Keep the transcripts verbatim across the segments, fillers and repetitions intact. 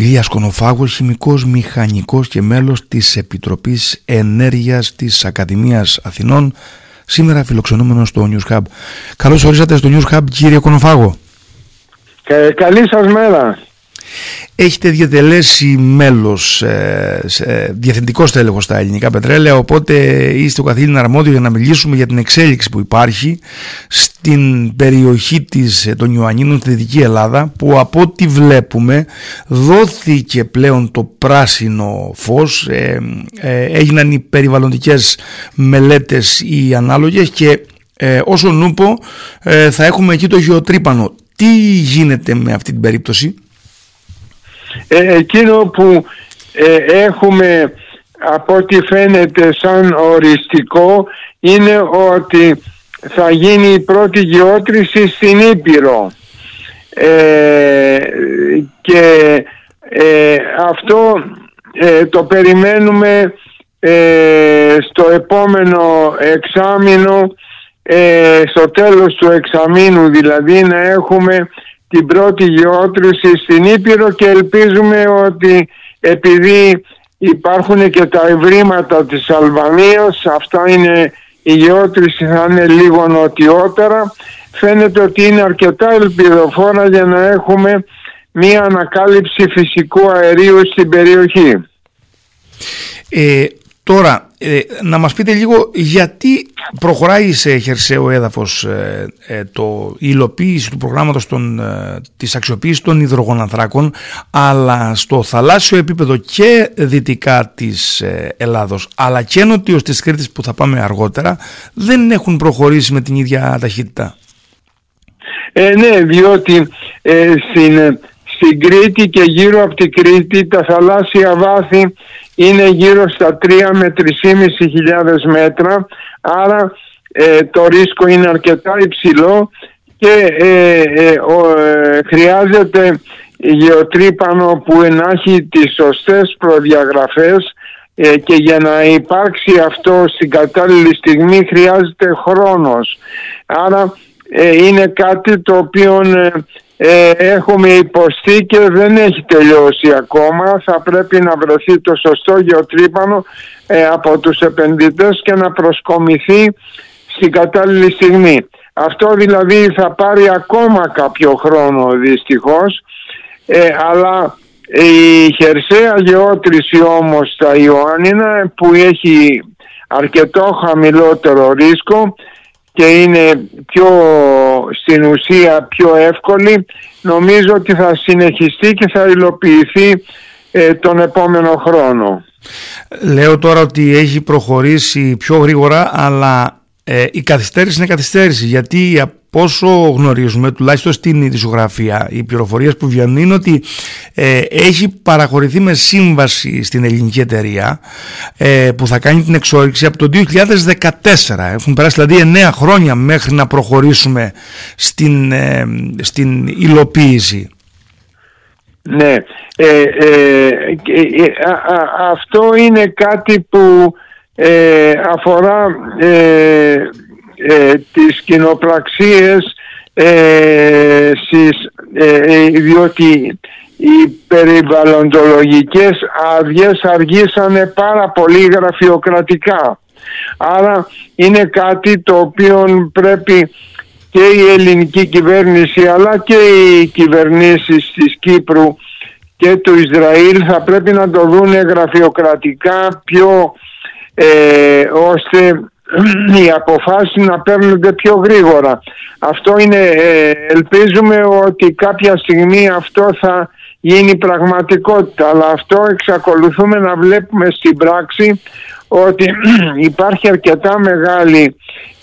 Ηλίας Κονοφάγος, χημικός μηχανικός και μέλος της Επιτροπής Ενέργειας της Ακαδημίας Αθηνών, σήμερα φιλοξενούμενος στο News Hub. Καλώς ορίσατε στο News Hub, κύριε Κονοφάγο. Ε, καλή σας μέρα. Έχετε διατελέσει μέλος, ε, ε, διευθυντικός τέλεχος στα ελληνικά πετρέλαια, οπότε είστε ο καθήλυνα αρμόδιος για να μιλήσουμε για την εξέλιξη που υπάρχει στην περιοχή της, των Ιωαννίνων, στη Δυτική Ελλάδα, που από ό,τι βλέπουμε δόθηκε πλέον το πράσινο φως, ε, ε, έγιναν οι περιβαλλοντικές μελέτες οι ανάλογες και ε, όσο νούπο ε, θα έχουμε εκεί το γεωτρύπανο. Τι γίνεται με αυτή την περίπτωση? Ε, εκείνο που ε, έχουμε από ό,τι φαίνεται σαν οριστικό είναι ότι θα γίνει η πρώτη γεώτρηση στην Ήπειρο ε, και ε, αυτό ε, το περιμένουμε ε, στο επόμενο εξάμηνο, ε, στο τέλος του εξαμήνου δηλαδή, να έχουμε την πρώτη γεώτρηση στην Ήπειρο και ελπίζουμε ότι, επειδή υπάρχουν και τα ευρήματα της Αλβανίας, αυτά είναι, η γεώτρηση θα είναι λίγο νοτιότερα, φαίνεται ότι είναι αρκετά ελπιδοφόρα για να έχουμε μία ανακάλυψη φυσικού αερίου στην περιοχή. Ε, τώρα... Ε, να μας πείτε λίγο γιατί προχωράει σε χερσαίο έδαφος ε, ε, το, η υλοποίηση του προγράμματος των, ε, της αξιοποίησης των υδρογονανθράκων, αλλά στο θαλάσσιο επίπεδο και δυτικά της ε, Ελλάδος, αλλά και νότιος της Κρήτης που θα πάμε αργότερα, δεν έχουν προχωρήσει με την ίδια ταχύτητα. Ε, ναι, διότι ε, στην, στην Κρήτη και γύρω από την Κρήτη τα θαλάσσια βάθη είναι γύρω στα τρία με τρεις και μισό χιλιάδες μέτρα, άρα ε, το ρίσκο είναι αρκετά υψηλό και ε, ε, ο, ε, χρειάζεται γεωτρύπανο που να έχει τις σωστές προδιαγραφές ε, και για να υπάρξει αυτό στην κατάλληλη στιγμή χρειάζεται χρόνος. Άρα ε, είναι κάτι το οποίο ε, Ε, έχουμε υποστεί και δεν έχει τελειώσει ακόμα. Θα πρέπει να βρεθεί το σωστό γεωτρύπανο ε, από τους επενδυτές και να προσκομιθεί στην κατάλληλη στιγμή. Αυτό δηλαδή θα πάρει ακόμα κάποιο χρόνο δυστυχώς, ε, αλλά η χερσαία γεώτρηση όμως στα Ιωάννινα, που έχει αρκετό χαμηλότερο ρίσκο και είναι πιο, στην ουσία πιο εύκολη, νομίζω ότι θα συνεχιστεί και θα υλοποιηθεί ε, τον επόμενο χρόνο. Λέω τώρα ότι έχει προχωρήσει πιο γρήγορα, αλλά ε, η καθυστέρηση είναι καθυστέρηση, γιατί από όσο γνωρίζουμε, τουλάχιστον στην ειδησιογραφία, οι πληροφορίες που βγαίνουν είναι ότι ε, έχει παραχωρηθεί με σύμβαση στην ελληνική εταιρεία ε, που θα κάνει την εξόρυξη από το δύο χιλιάδες δεκατέσσερα. Έχουν περάσει δηλαδή εννέα χρόνια μέχρι να προχωρήσουμε στην, ε, στην υλοποίηση. Ναι, ε, ε, α, α, αυτό είναι κάτι που ε, αφορά... Ε, Ε, τις κοινοπραξίες ε, στις, ε, διότι οι περιβαλλοντολογικές άδειες αργήσανε πάρα πολύ γραφειοκρατικά, άρα είναι κάτι το οποίο πρέπει και η ελληνική κυβέρνηση αλλά και οι κυβερνήσεις της Κύπρου και του Ισραήλ θα πρέπει να το δουν γραφειοκρατικά πιο ε, ώστε οι αποφάσεις να παίρνονται πιο γρήγορα. Αυτό είναι, ελπίζουμε ότι κάποια στιγμή αυτό θα γίνει πραγματικότητα, αλλά αυτό εξακολουθούμε να βλέπουμε στην πράξη ότι υπάρχει αρκετά μεγάλη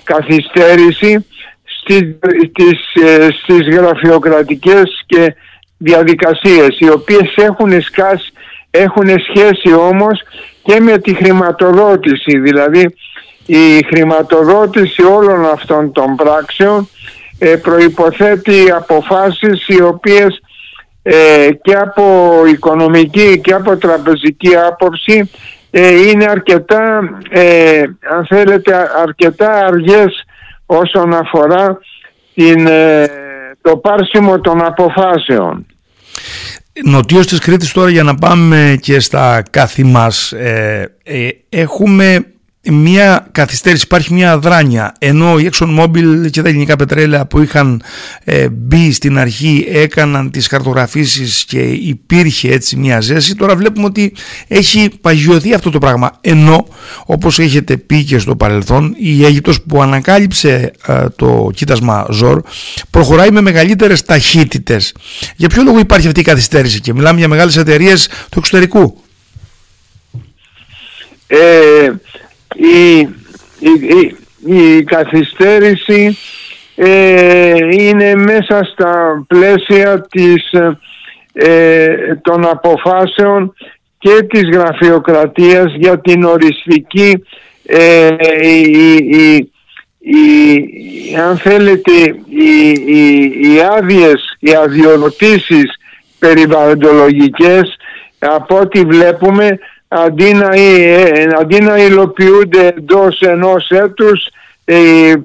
καθυστέρηση στις, στις, στις γραφειοκρατικές και διαδικασίες, οι οποίες έχουν σκάσει, έχουν σχέση όμως και με τη χρηματοδότηση, δηλαδή η χρηματοδότηση όλων αυτών των πράξεων ε, προϋποθέτει αποφάσεις οι οποίες ε, και από οικονομική και από τραπεζική άποψη ε, είναι αρκετά, ε, αν θέλετε, αρκετά αργές όσον αφορά την, ε, το πάρσιμο των αποφάσεων. Νοτίως της Κρήτης τώρα, για να πάμε και στα κάθη μας, ε, ε, έχουμε μια καθυστέρηση, υπάρχει μια αδράνεια, ενώ η Exxon Mobil και τα ελληνικά πετρέλαια που είχαν ε, μπει στην αρχή έκαναν τις χαρτογραφήσεις και υπήρχε έτσι μια ζέση. Τώρα βλέπουμε ότι έχει παγιωθεί αυτό το πράγμα, ενώ όπως έχετε πει και στο παρελθόν, η Αίγυπτος που ανακάλυψε ε, το κοίτασμα Ζορ προχωράει με μεγαλύτερες ταχύτητες. Για ποιο λόγο υπάρχει αυτή η καθυστέρηση και μιλάμε για μεγάλες εταιρείες του εξωτερικού? Ε... Η, η, η, η καθυστέρηση ε, είναι μέσα στα πλαίσια της, ε, των αποφάσεων και της γραφειοκρατίας για την οριστική ε, η, η, η, αν θέλετε οι, οι, οι άδειες, οι αδειοδοτήσεις περιβαλλοντολογικές, από ό,τι βλέπουμε, Αντί να, αντί να υλοποιούνται εντός ενός έτους, ε,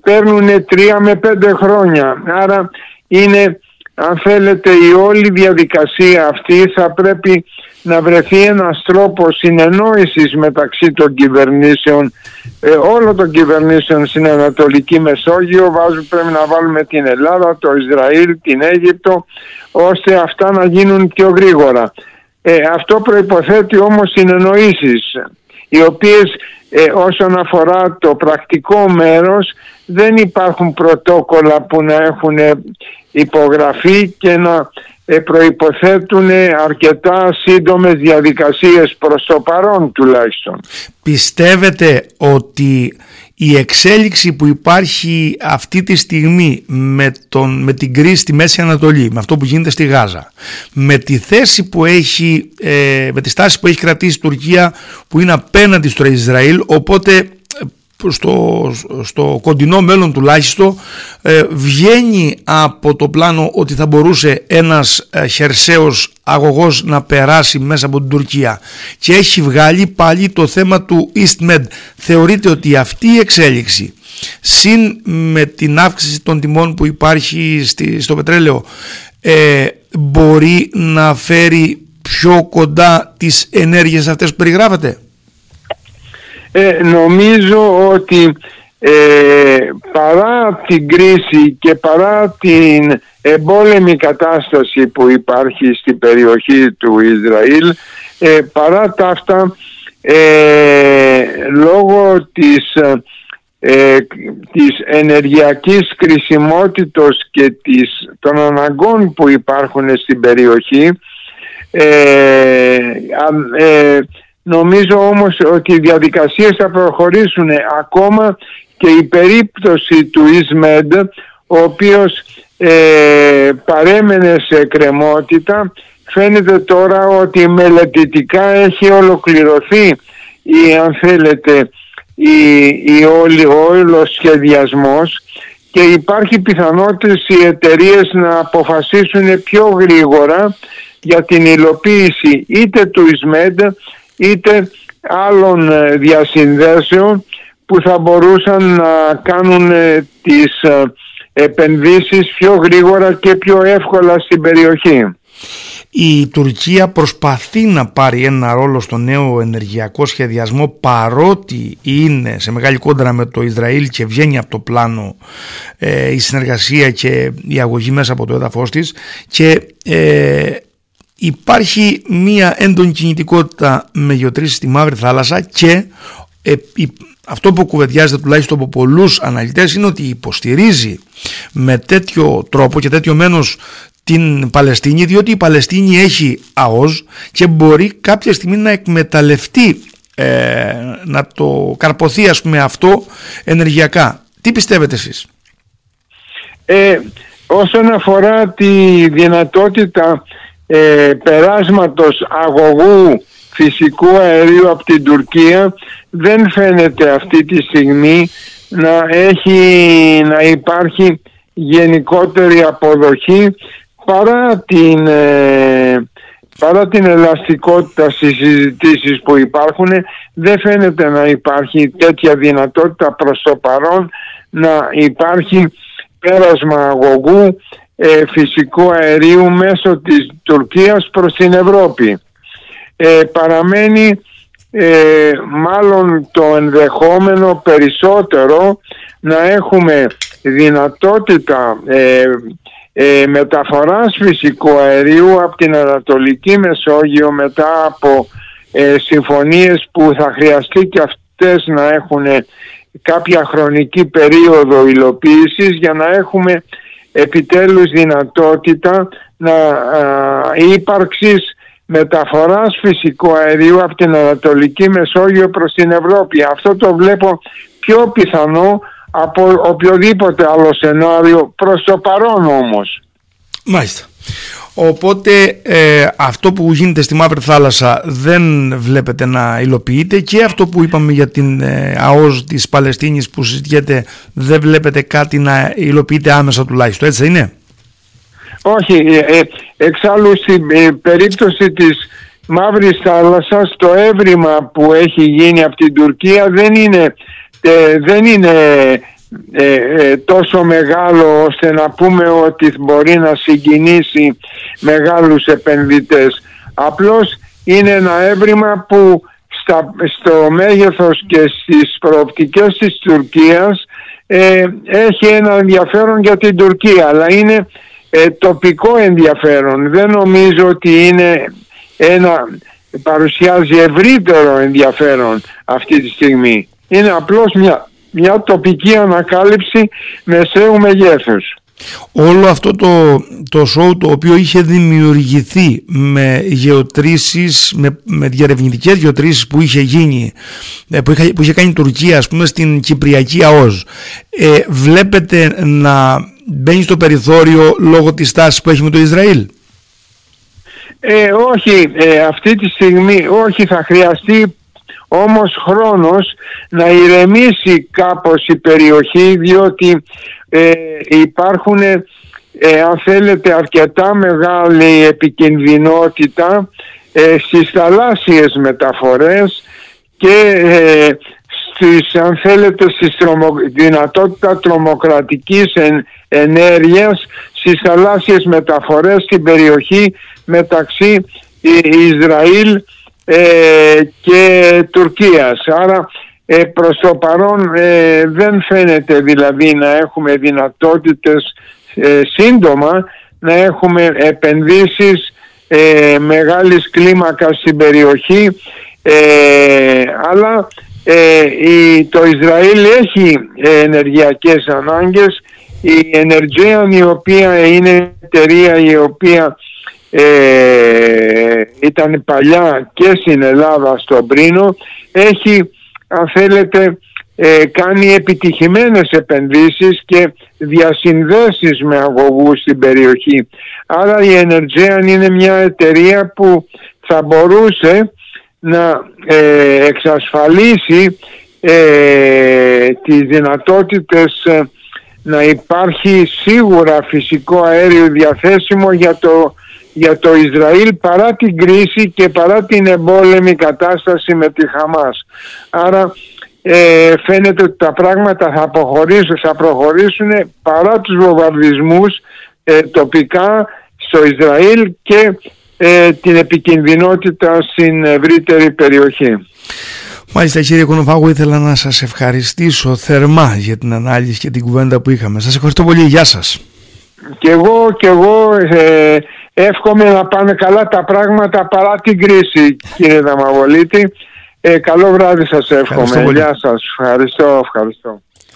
παίρνουν τρία με πέντε χρόνια. Άρα είναι, αν θέλετε, η όλη διαδικασία αυτή, θα πρέπει να βρεθεί ένας τρόπος συνεννόησης μεταξύ των κυβερνήσεων, ε, όλων των κυβερνήσεων στην Ανατολική Μεσόγειο. Βάζουν, πρέπει να βάλουμε την Ελλάδα, το Ισραήλ, την Αίγυπτο, ώστε αυτά να γίνουν πιο γρήγορα. Ε, αυτό προϋποθέτει όμως συνεννοήσεις, οι οποίες ε, όσον αφορά το πρακτικό μέρος δεν υπάρχουν πρωτόκολλα που να έχουν υπογραφεί και να ε, προϋποθέτουν αρκετά σύντομες διαδικασίες, προς το παρόν τουλάχιστον. Πιστεύετε ότι η εξέλιξη που υπάρχει αυτή τη στιγμή με, τον, με την κρίση στη Μέση Ανατολή, με αυτό που γίνεται στη Γάζα, με τη θέση που έχει, ε, με τη στάση που έχει κρατήσει η Τουρκία, που είναι απέναντι στο Ισραήλ, οπότε στο, στο κοντινό μέλλον τουλάχιστον ε, βγαίνει από το πλάνο ότι θα μπορούσε ένας ε, χερσαίος αγωγός να περάσει μέσα από την Τουρκία, και έχει βγάλει πάλι το θέμα του EastMed. Θεωρείτε ότι αυτή η εξέλιξη, συν με την αύξηση των τιμών που υπάρχει στη, στο πετρέλαιο, ε, μπορεί να φέρει πιο κοντά τις ενέργειες αυτές που περιγράφατε? Ε, νομίζω ότι ε, παρά την κρίση και παρά την εμπόλεμη κατάσταση που υπάρχει στην περιοχή του Ισραήλ, ε, παρά τα αυτά, ε, λόγω της, ε, της ενεργειακής κρισιμότητος και της, των αναγκών που υπάρχουν στην περιοχή, ε, ε, νομίζω όμως ότι οι διαδικασίες θα προχωρήσουν. Ακόμα και η περίπτωση του EastMed, ο οποίος ε, παρέμενε σε κρεμότητα, φαίνεται τώρα ότι μελετητικά έχει ολοκληρωθεί η, αν θέλετε, η, η όλη, ο όλος σχεδιασμός, και υπάρχει πιθανότητα οι εταιρείες να αποφασίσουν πιο γρήγορα για την υλοποίηση είτε του EastMed είτε άλλων διασυνδέσεων που θα μπορούσαν να κάνουν τις επενδύσεις πιο γρήγορα και πιο εύκολα στην περιοχή. Η Τουρκία προσπαθεί να πάρει ένα ρόλο στο νέο ενεργειακό σχεδιασμό, παρότι είναι σε μεγάλη κόντρα με το Ισραήλ και βγαίνει από το πλάνο ε, η συνεργασία και η αγωγή μέσα από το έδαφος της, και ε, υπάρχει μία έντονη κινητικότητα με γεωτρήσεις στη Μαύρη Θάλασσα, και ε, η, αυτό που κουβεντιάζεται τουλάχιστον από πολλούς αναλυτές είναι ότι υποστηρίζει με τέτοιο τρόπο και τέτοιο μένος την Παλαιστίνη, διότι η Παλαιστίνη έχει ΑΟΖ και μπορεί κάποια στιγμή να εκμεταλλευτεί, ε, να το καρποθεί ας πούμε αυτό ενεργειακά. Τι πιστεύετε εσείς? Ε, όσον αφορά τη δυνατότητα Ε, περάσματος αγωγού φυσικού αερίου από την Τουρκία, δεν φαίνεται αυτή τη στιγμή να, έχει, να υπάρχει γενικότερη αποδοχή, παρά την, ε, παρά την ελαστικότητα στις συζητήσεις που υπάρχουν. Δεν φαίνεται να υπάρχει τέτοια δυνατότητα προς το παρόν, να υπάρχει πέρασμα αγωγού ε, φυσικού αερίου μέσω της Τουρκίας προς την Ευρώπη. Ε, παραμένει ε, μάλλον το ενδεχόμενο περισσότερο να έχουμε δυνατότητα ε, ε, μεταφοράς φυσικού αερίου από την Ανατολική Μεσόγειο μετά από ε, συμφωνίες που θα χρειαστεί και αυτές να έχουν κάποια χρονική περίοδο υλοποίησης για να έχουμε επιτέλους δυνατότητα να α, ύπαρξης μεταφοράς φυσικού αερίου από την Ανατολική Μεσόγειο προς την Ευρώπη. Αυτό το βλέπω πιο πιθανό από οποιοδήποτε άλλο σενάριο προς το παρόν όμως. Μάλιστα. Οπότε ε, αυτό που γίνεται στη Μαύρη Θάλασσα δεν βλέπετε να υλοποιείται και αυτό που είπαμε για την ε, ΑΟΖ της Παλαιστίνης που συζητιέται δεν βλέπετε κάτι να υλοποιείται άμεσα τουλάχιστον, έτσι είναι? Όχι, ε, ε, εξάλλου στην ε, περίπτωση της Μαύρης Θάλασσας το έβριμα που έχει γίνει από την Τουρκία δεν είναι, ε, δεν είναι Ε, ε, τόσο μεγάλο ώστε να πούμε ότι μπορεί να συγκινήσει μεγάλους επενδυτές. Απλώς είναι ένα έβριμα που στα, στο μέγεθος και στις προοπτικές της Τουρκίας ε, έχει ένα ενδιαφέρον για την Τουρκία, αλλά είναι ε, τοπικό ενδιαφέρον. Δεν νομίζω ότι είναι ένα, παρουσιάζει ευρύτερο ενδιαφέρον αυτή τη στιγμή. Είναι απλώς μια Μια τοπική ανακάλυψη μεσαίου μεγέθους. Όλο αυτό το, το show το οποίο είχε δημιουργηθεί με γεωτρήσεις, με, με διαρευνητικές γεωτρήσεις που είχε γίνει, που είχε, που είχε κάνει η Τουρκία ας πούμε στην Κυπριακή ΑΟΖ, ε, βλέπετε να μπαίνει στο περιθώριο λόγω της τάσης που έχει με το Ισραήλ? Ε, όχι, ε, αυτή τη στιγμή όχι, θα χρειαστεί όμως χρόνος να ηρεμήσει κάπως η περιοχή, διότι ε, υπάρχουν ε, αν θέλετε αρκετά μεγάλη επικινδυνότητα ε, στις θαλάσσιες μεταφορές και ε, στις, αν θέλετε στις τρομο, δυνατότητα τρομοκρατικής εν, ενέργειας στις θαλάσσιες μεταφορές στην περιοχή μεταξύ Ισραήλ και Τουρκίας. Άρα προς το παρόν δεν φαίνεται δηλαδή να έχουμε δυνατότητες σύντομα να έχουμε επενδύσεις μεγάλης κλίμακας στην περιοχή, αλλά το Ισραήλ έχει ενεργειακές ανάγκες. Η Energean, η οποία είναι εταιρεία η οποία Ε, ήταν παλιά και στην Ελλάδα στον Πρίνο, έχει αν θέλετε ε, κάνει επιτυχημένες επενδύσεις και διασυνδέσεις με αγωγούς στην περιοχή. Άρα η Energean είναι μια εταιρεία που θα μπορούσε να ε, εξασφαλίσει ε, τις δυνατότητες ε, να υπάρχει σίγουρα φυσικό αέριο διαθέσιμο για το για το Ισραήλ παρά την κρίση και παρά την εμπόλεμη κατάσταση με τη Χαμάς. Άρα ε, φαίνεται ότι τα πράγματα θα, θα προχωρήσουν παρά τους βομβαρδισμούς ε, τοπικά στο Ισραήλ και ε, την επικινδυνότητα στην ευρύτερη περιοχή. Μάλιστα, κύριε Κονοφάγο, ήθελα να σας ευχαριστήσω θερμά για την ανάλυση και την κουβέντα που είχαμε. Σας ευχαριστώ πολύ. Γεια σας. Και εγώ, και εγώ ε, εύχομαι να πάνε καλά τα πράγματα παρά την κρίση, κύριε Δαμαβολίτη. Ε, καλό βράδυ σας εύχομαι. Γεια σας. Ευχαριστώ, ευχαριστώ.